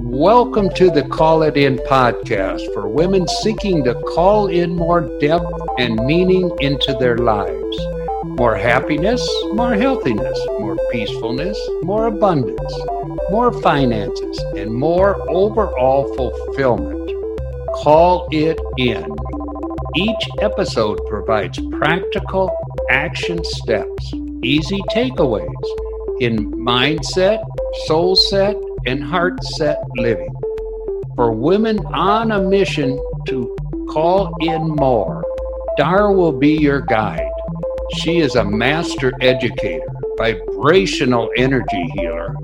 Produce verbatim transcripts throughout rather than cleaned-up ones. Welcome to the Call It In podcast for women seeking to call in more depth and meaning into their lives. More happiness, more healthiness, more peacefulness, more abundance, more finances, and more overall fulfillment. Call it in. Each episode provides practical action steps, easy takeaways in mindset, soul set, and heart set living for women on a mission to call in more. Dar will be your guide. She is a master educator, vibrational energy healer,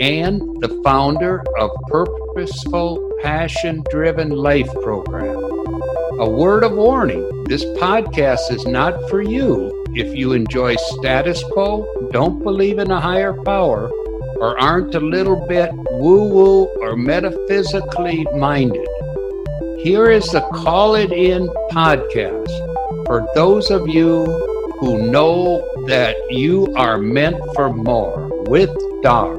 and the founder of Purposeful Passion Driven Life Program. A word of warning, this podcast is not for you if you enjoy status quo, don't believe in a higher power, or aren't a little bit woo-woo or metaphysically minded. Here is the Call It In podcast for those of you who know that you are meant for more with Dar.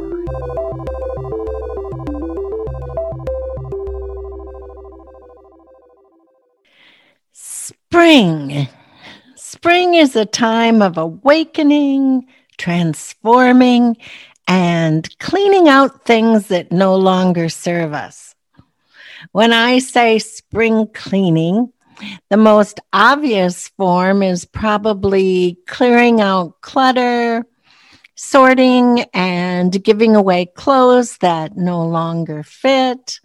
Spring. Spring is a time of awakening, transforming, and cleaning out things that no longer serve us. When I say spring cleaning, the most obvious form is probably clearing out clutter, sorting, and giving away clothes that no longer fit,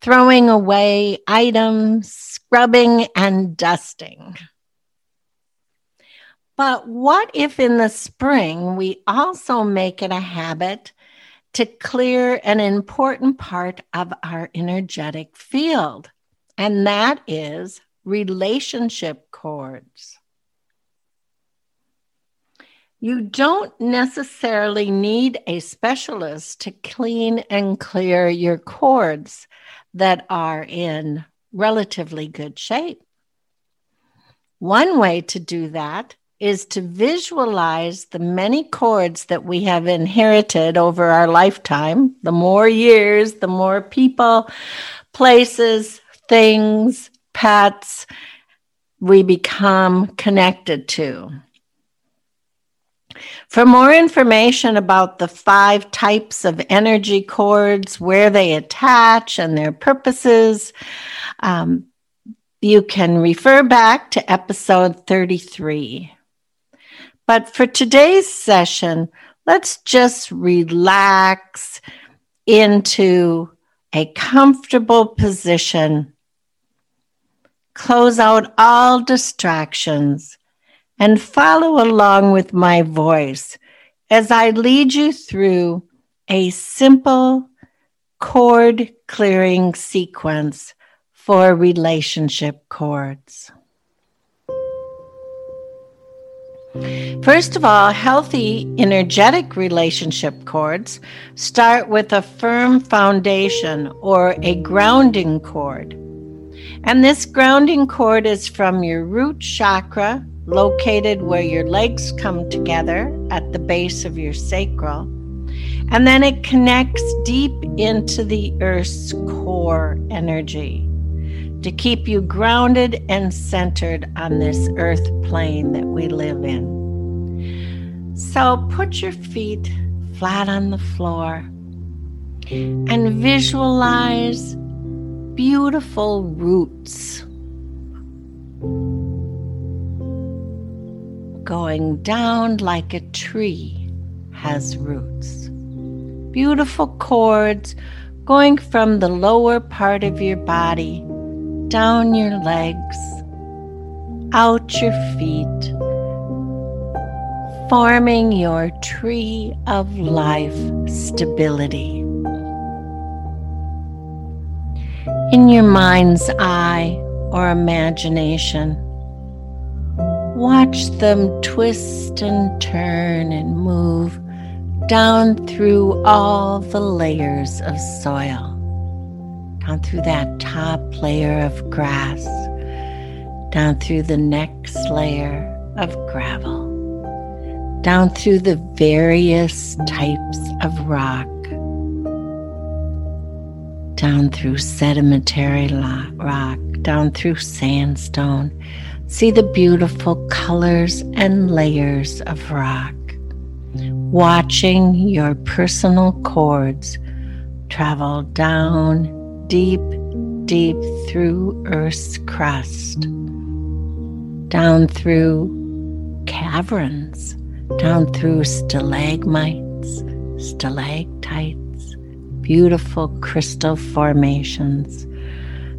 throwing away items, scrubbing, and dusting. But what if in the spring we also make it a habit to clear an important part of our energetic field? And that is relationship cords. You don't necessarily need a specialist to clean and clear your cords that are in relatively good shape. One way to do that is to visualize the many cords that we have inherited over our lifetime. The more years, the more people, places, things, pets we become connected to. For more information about the five types of energy cords, where they attach and their purposes, um, you can refer back to episode thirty-three. But for today's session, let's just relax into a comfortable position, close out all distractions, and follow along with my voice as I lead you through a simple cord clearing sequence for relationship cords. First of all, healthy, energetic relationship cords start with a firm foundation or a grounding cord. And this grounding cord is from your root chakra, located where your legs come together at the base of your sacral. And then it connects deep into the earth's core energy to keep you grounded and centered on this earth plane that we live in. So put your feet flat on the floor and visualize beautiful roots going down like a tree has roots. Beautiful cords going from the lower part of your body down your legs, out your feet, forming your tree of life stability. In your mind's eye or imagination, watch them twist and turn and move down through all the layers of soil. Down through that top layer of grass, down through the next layer of gravel, down through the various types of rock, down through sedimentary rock, down through sandstone. See the beautiful colors and layers of rock, watching your personal cords travel down deep, deep through Earth's crust, down through caverns, down through stalagmites, stalactites, beautiful crystal formations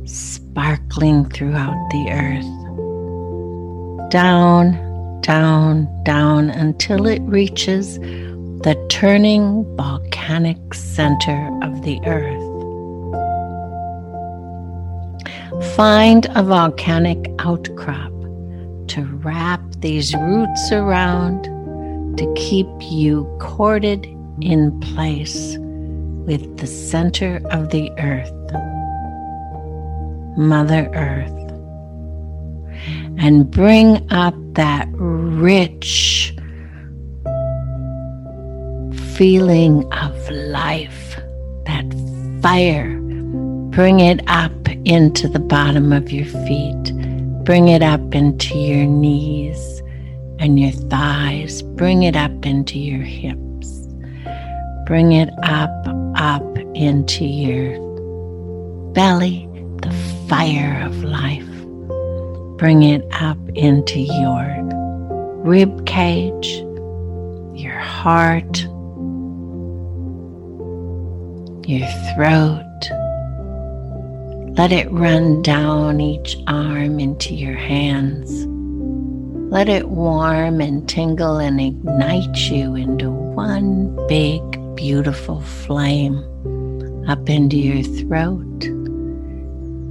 sparkling throughout the earth. Down, down, down until it reaches the turning volcanic center of the earth. Find a volcanic outcrop to wrap these roots around to keep you corded in place with the center of the earth, Mother Earth. And bring up that rich feeling of life, that fire. Bring it up into the bottom of your feet. Bring it up into your knees and your thighs. Bring it up into your hips. Bring it up, up into your belly, the fire of life. Bring it up into your rib cage, your heart, your throat. Let it run down each arm into your hands. Let it warm and tingle and ignite you into one big, beautiful flame up into your throat,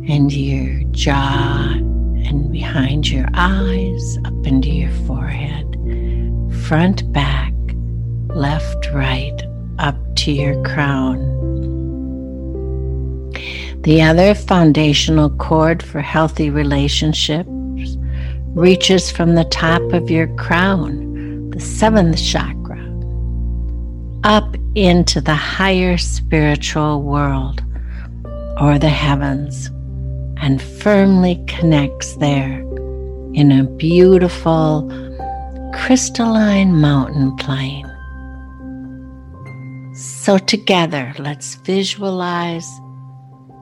into your jaw, and behind your eyes, up into your forehead, front, back, left, right, up to your crown. The other foundational cord for healthy relationships reaches from the top of your crown, the seventh chakra, up into the higher spiritual world or the heavens, and firmly connects there in a beautiful crystalline mountain plain. So together, let's visualize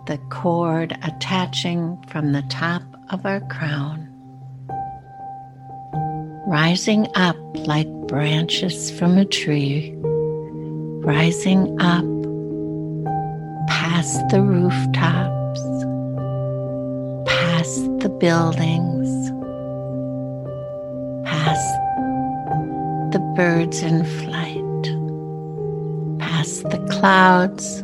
the cord attaching from the top of our crown, rising up like branches from a tree, rising up past the rooftop, past the buildings, past the birds in flight, past the clouds,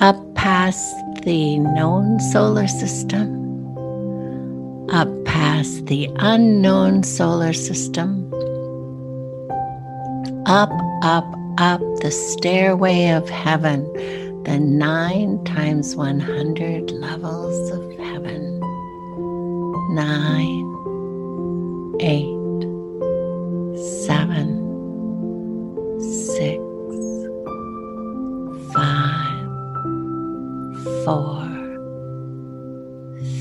up past the known solar system, up past the unknown solar system, up, up, up the stairway of heaven, the nine times one hundred levels of heaven. Nine, eight, seven, six, five, four,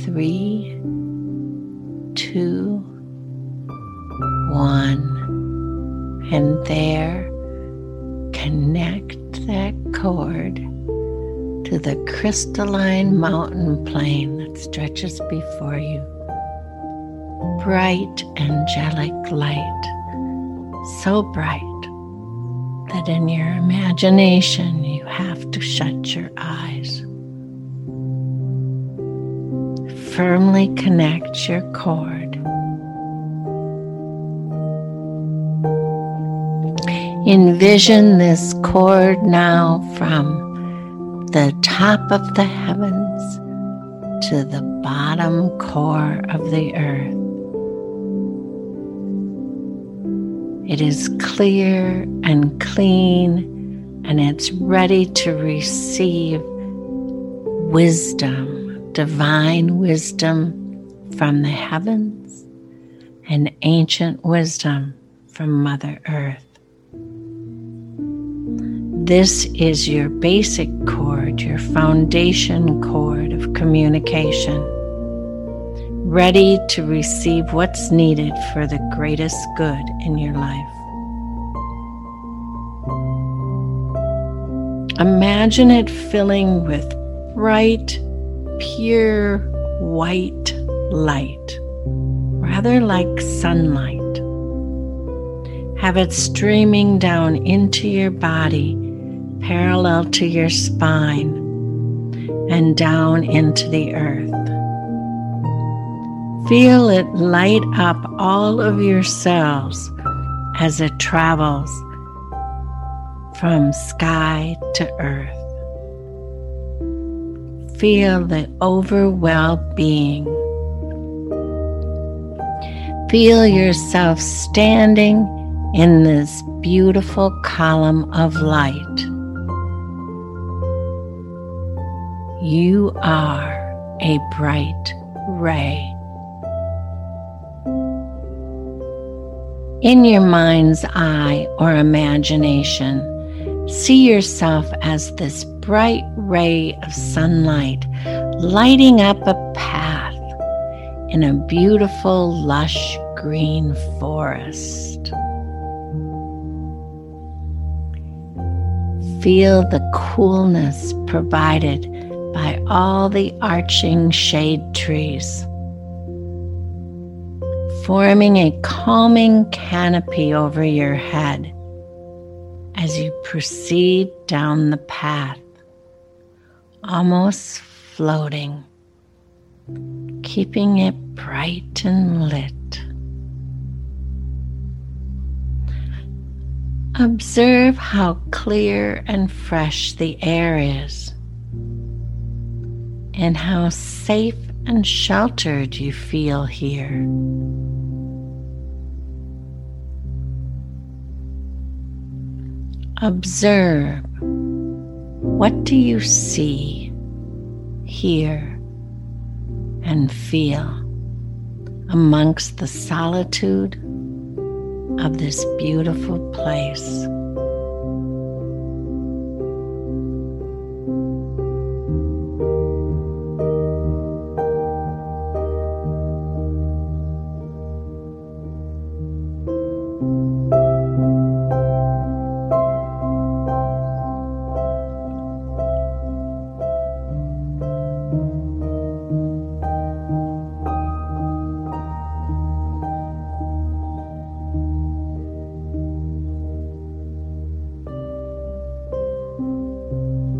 three, two, one, and there, connect that cord to the crystalline mountain plain that stretches before you. Bright angelic light, so bright that in your imagination you have to shut your eyes. Firmly connect your cord. Envision this cord now from the top of the heavens to the bottom core of the earth. It is clear and clean, and it's ready to receive wisdom, divine wisdom from the heavens and ancient wisdom from Mother Earth. This is your basic cord anchored, your foundation cord of communication, ready to receive what's needed for the greatest good in your life. Imagine it filling with bright, pure white light, rather like sunlight. Have it streaming down into your body, parallel to your spine, and down into the earth. Feel it light up all of your cells as it travels from sky to earth. Feel the overwhelming being. Feel yourself standing in this beautiful column of light. You are a bright ray. In your mind's eye or imagination, see yourself as this bright ray of sunlight lighting up a path in a beautiful, lush green forest. Feel the coolness provided by all the arching shade trees, forming a calming canopy over your head as you proceed down the path, almost floating, keeping it bright and lit. Observe how clear and fresh the air is, and how safe and sheltered you feel here. Observe, what do you see, hear, and feel amongst the solitude of this beautiful place?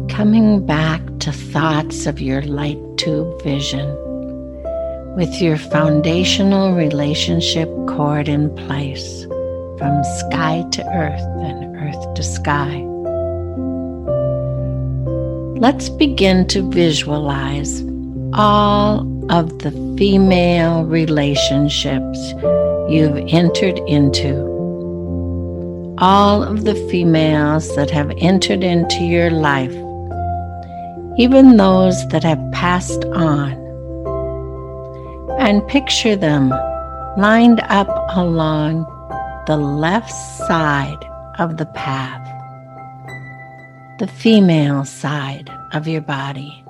Coming back to thoughts of your light tube vision with your foundational relationship cord in place from sky to earth and earth to sky. Let's begin to visualize all of the female relationships you've entered into. All of the females that have entered into your life, even those that have passed on, and picture them lined up along the left side of the path, the female side of your body.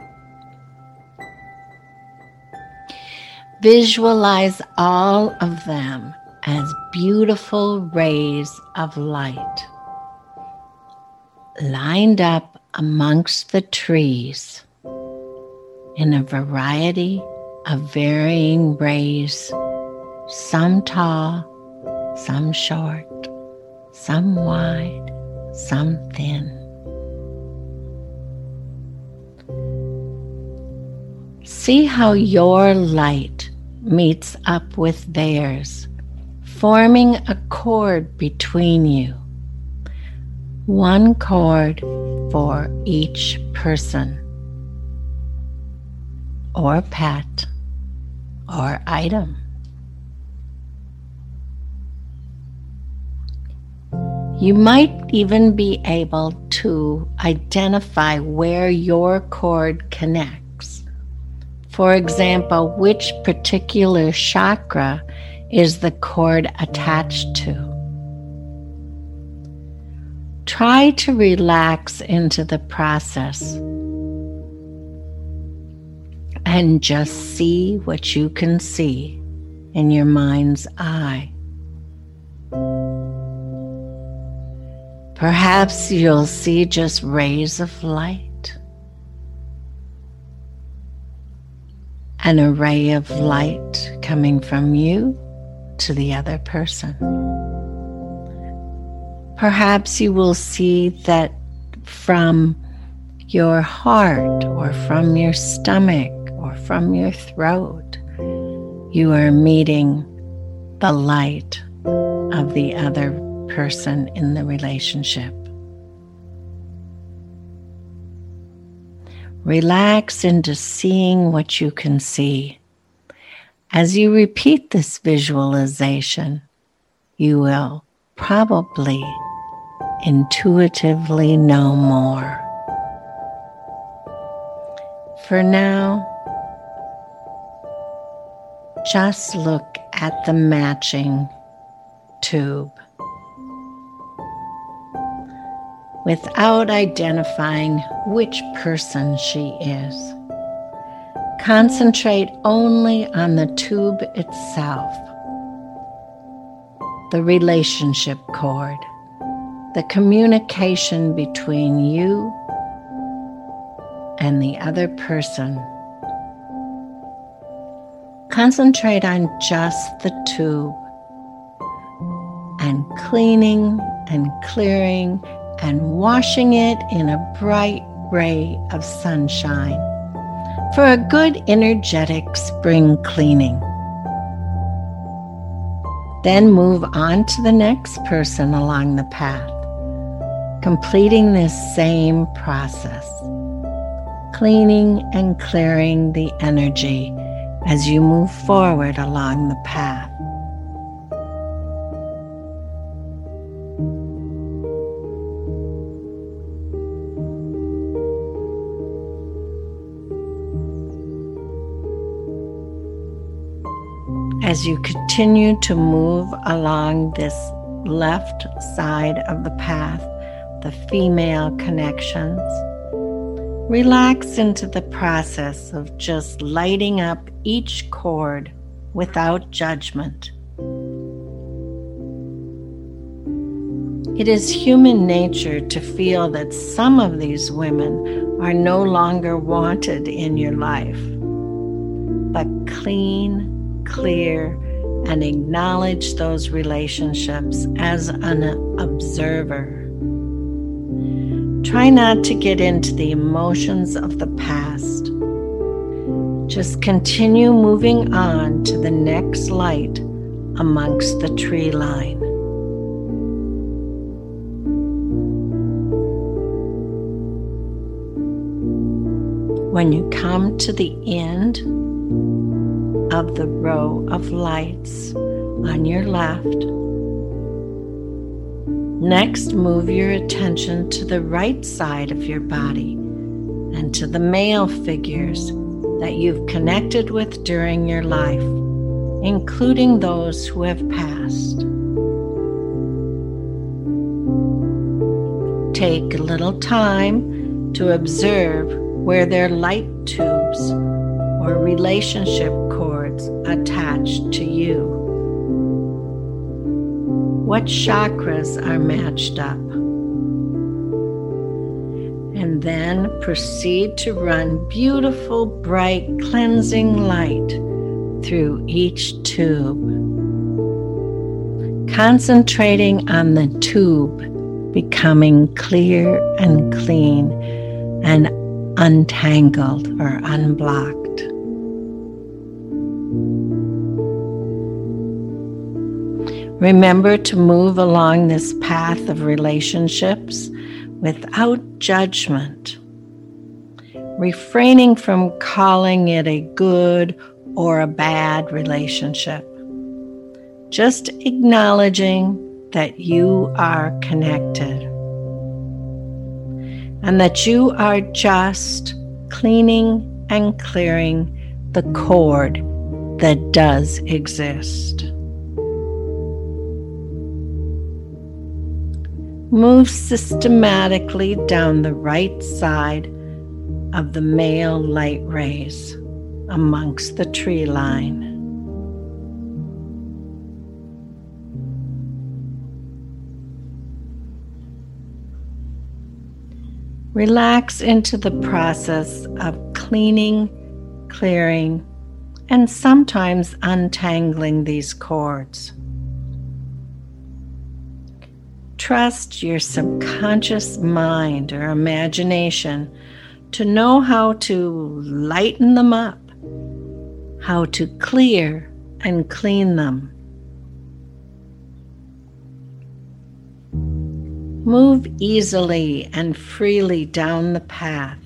Visualize all of them as beautiful rays of light lined up amongst the trees in a variety of varying rays, some tall, some short, some wide, some thin. See how your light meets up with theirs, forming a cord between you, one cord for each person, or pet, or item. You might even be able to identify where your cord connects. For example, which particular chakra is the cord attached to? Try to relax into the process, and just see what you can see in your mind's eye. Perhaps you'll see just rays of light, an array of light coming from you to the other person. Perhaps you will see that from your heart or from your stomach or from your throat, you are meeting the light of the other person in the relationship. Relax into seeing what you can see. As you repeat this visualization, you will probably intuitively know more. For now, just look at the matching tube without identifying which person she is. Concentrate only on the tube itself, the relationship cord, the communication between you and the other person. Concentrate on just the tube and cleaning and clearing and washing it in a bright ray of sunshine for a good energetic spring cleaning. Then move on to the next person along the path, completing this same process, cleaning and clearing the energy as you move forward along the path. As you continue to move along this left side of the path, the female connections, relax into the process of just lighting up each chord without judgment. It is human nature to feel that some of these women are no longer wanted in your life, but clean, clear, and acknowledge those relationships as an observer. Try not to get into the emotions of the past. Just continue moving on to the next light amongst the tree line. When you come to the end of the row of lights on your left, next move your attention to the right side of your body and to the male figures that you've connected with during your life, including those who have passed. Take a little time to observe where their light tubes or relationship cords attached to you. What chakras are matched up? And then proceed to run beautiful, bright, cleansing light through each tube, concentrating on the tube becoming clear and clean and untangled or unblocked. Remember to move along this path of relationships without judgment, refraining from calling it a good or a bad relationship, just acknowledging that you are connected and that you are just cleaning and clearing the cord that does exist. Move systematically down the right side of the male light rays amongst the tree line. Relax into the process of cleaning, clearing, and sometimes untangling these cords. Trust your subconscious mind or imagination to know how to lighten them up, how to clear and clean them. Move easily and freely down the path,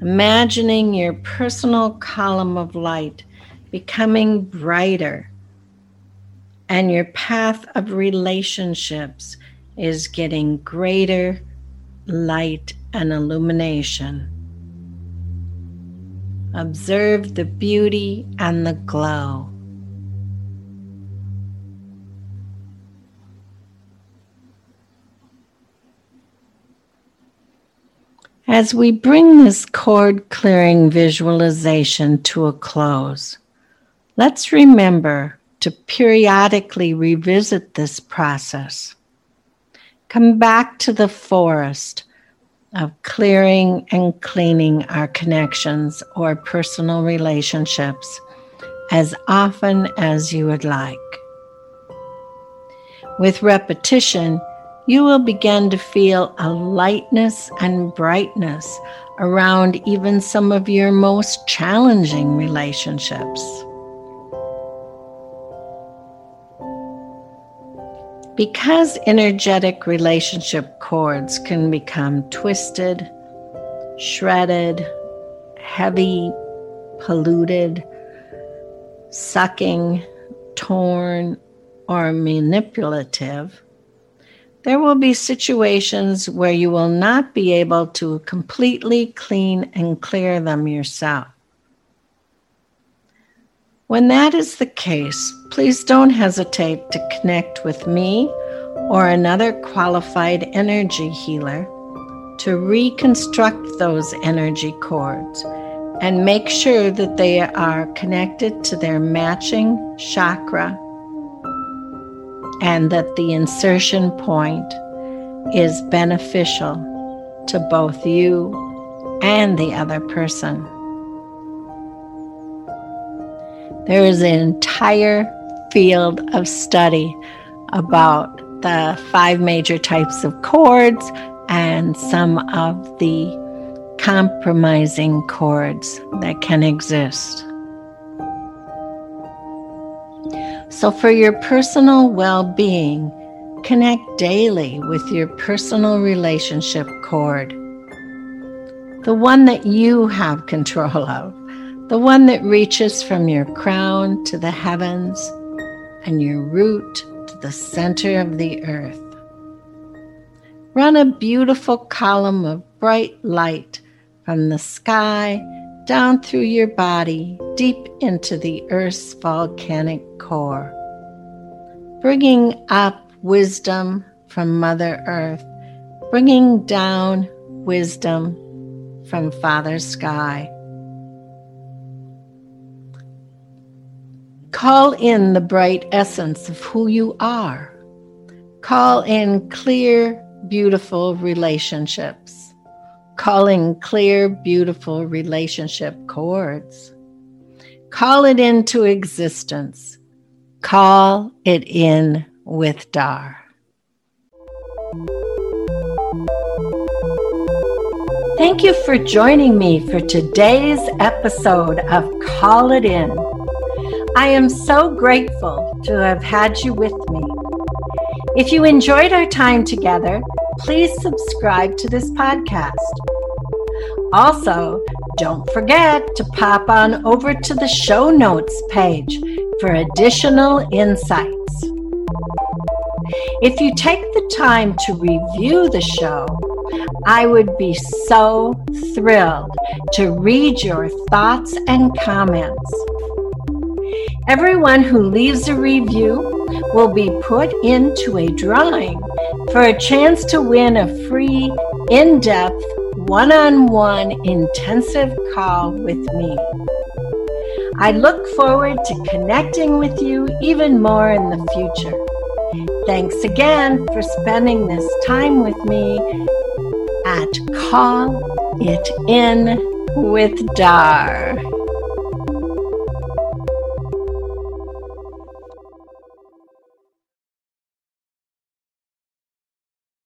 imagining your personal column of light becoming brighter, and your path of relationships is getting greater light and illumination. Observe the beauty and the glow. As we bring this cord clearing visualization to a close, let's remember to periodically revisit this process. Come back to the forest of clearing and cleaning our connections or personal relationships as often as you would like. With repetition, you will begin to feel a lightness and brightness around even some of your most challenging relationships. Because energetic relationship cords can become twisted, shredded, heavy, polluted, sucking, torn, or manipulative, there will be situations where you will not be able to completely clean and clear them yourself. When that is the case, please don't hesitate to connect with me or another qualified energy healer to reconstruct those energy cords and make sure that they are connected to their matching chakra, and that the insertion point is beneficial to both you and the other person. There is an entire field of study about the five major types of cords and some of the compromising cords that can exist. So for your personal well-being, connect daily with your personal relationship cord, the one that you have control of, the one that reaches from your crown to the heavens and your root to the center of the earth. Run a beautiful column of bright light from the sky down through your body, deep into the Earth's volcanic core, bringing up wisdom from Mother Earth, bringing down wisdom from Father Sky. Call in the bright essence of who you are. Call in clear, beautiful relationships. Call in clear, beautiful relationship cords. Call it into existence. Call it in with Dar. Thank you for joining me for today's episode of Call It In. I am so grateful to have had you with me. If you enjoyed our time together, please subscribe to this podcast. Also, don't forget to pop on over to the show notes page for additional insights. If you take the time to review the show, I would be so thrilled to read your thoughts and comments. Everyone who leaves a review will be put into a drawing for a chance to win a free, in-depth, one-on-one intensive call with me. I look forward to connecting with you even more in the future. Thanks again for spending this time with me at Call It In with Dar.